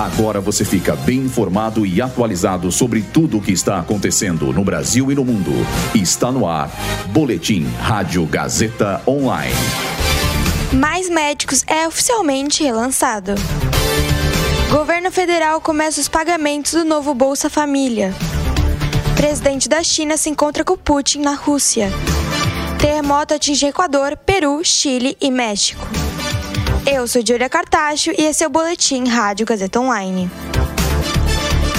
Agora você fica bem informado e atualizado sobre tudo o que está acontecendo no Brasil e no mundo. Está no ar, Boletim Rádio Gazeta Online. Mais Médicos é oficialmente relançado. Governo federal começa os pagamentos do novo Bolsa Família. Presidente da China se encontra com Putin na Rússia. Terremoto atinge Equador, Peru, Chile e México. Eu sou Giullia Cartaxo e esse é o Boletim Rádio Gazeta Online.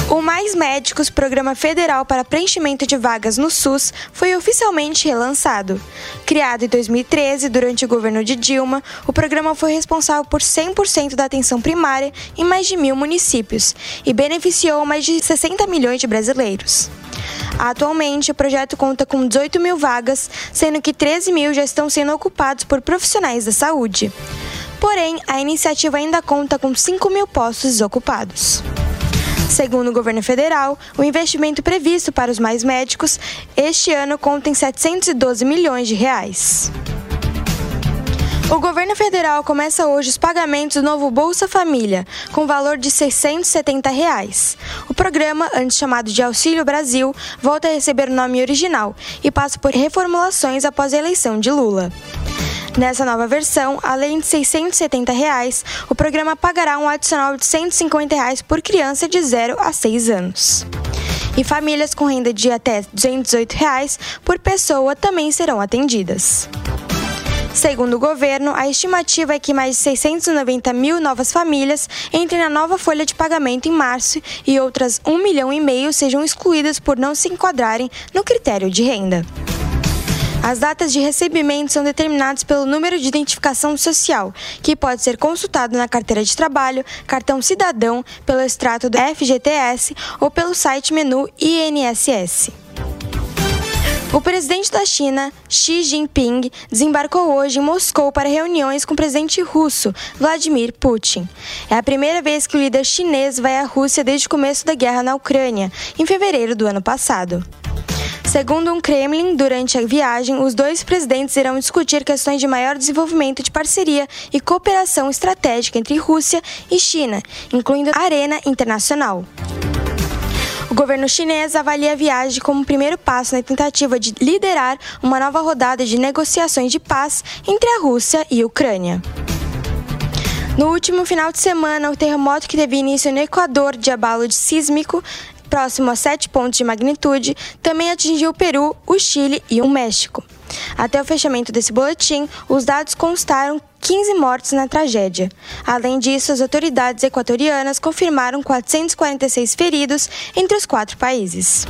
O Mais Médicos, programa federal para preenchimento de vagas no SUS, foi oficialmente relançado. Criado em 2013, durante o governo de Dilma, o programa foi responsável por 100% da atenção primária em mais de 1.000 municípios e beneficiou mais de 60 milhões de brasileiros. Atualmente, o projeto conta com 18.000 vagas, sendo que 13.000 já estão sendo ocupados por profissionais da saúde. Porém, a iniciativa ainda conta com 5.000 postos desocupados. Segundo o governo federal, o investimento previsto para os Mais Médicos este ano conta em 712 milhões de reais. O governo federal começa hoje os pagamentos do novo Bolsa Família, com valor de R$ 670. O programa, antes chamado de Auxílio Brasil, volta a receber o nome original e passa por reformulações após a eleição de Lula. Nessa nova versão, além de R$ 670, o programa pagará um adicional de R$ 150 por criança de 0 a 6 anos. E famílias com renda de até R$ 218 por pessoa também serão atendidas. Segundo o governo, a estimativa é que mais de 690 mil novas famílias entrem na nova folha de pagamento em março e outras 1,5 milhão sejam excluídas por não se enquadrarem no critério de renda. As datas de recebimento são determinadas pelo número de identificação social, que pode ser consultado na carteira de trabalho, cartão cidadão, pelo extrato do FGTS ou pelo site menu INSS. O presidente da China, Xi Jinping, desembarcou hoje em Moscou para reuniões com o presidente russo, Vladimir Putin. É a primeira vez que o líder chinês vai à Rússia desde o começo da guerra na Ucrânia, em fevereiro do ano passado. Segundo o Kremlin, durante a viagem, os dois presidentes irão discutir questões de maior desenvolvimento de parceria e cooperação estratégica entre Rússia e China, incluindo a arena internacional. O governo chinês avalia a viagem como o primeiro passo na tentativa de liderar uma nova rodada de negociações de paz entre a Rússia e a Ucrânia. No último final de semana, o terremoto que teve início no Equador de abalo sísmico próximo a 7 pontos de magnitude, também atingiu o Peru, o Chile e o México. Até o fechamento desse boletim, os dados constaram 15 mortes na tragédia. Além disso, as autoridades equatorianas confirmaram 446 feridos entre os 4 países.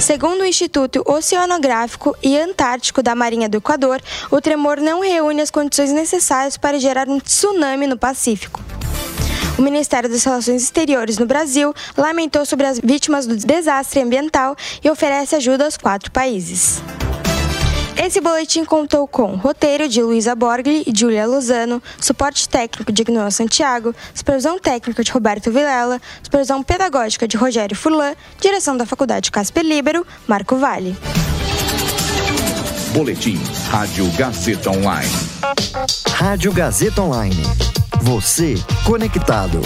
Segundo o Instituto Oceanográfico e Antártico da Marinha do Equador, o tremor não reúne as condições necessárias para gerar um tsunami no Pacífico. O Ministério das Relações Exteriores no Brasil lamentou sobre as vítimas do desastre ambiental e oferece ajuda aos 4 países. Esse boletim contou com roteiro de Luísa Borgli e Júlia Lozano, suporte técnico de Ignácio Santiago, supervisão técnica de Roberto Vilela, supervisão pedagógica de Rogério Furlan, direção da Faculdade Casper Líbero, Marco Valle. Boletim Rádio Gazeta Online. Rádio Gazeta Online. Você conectado.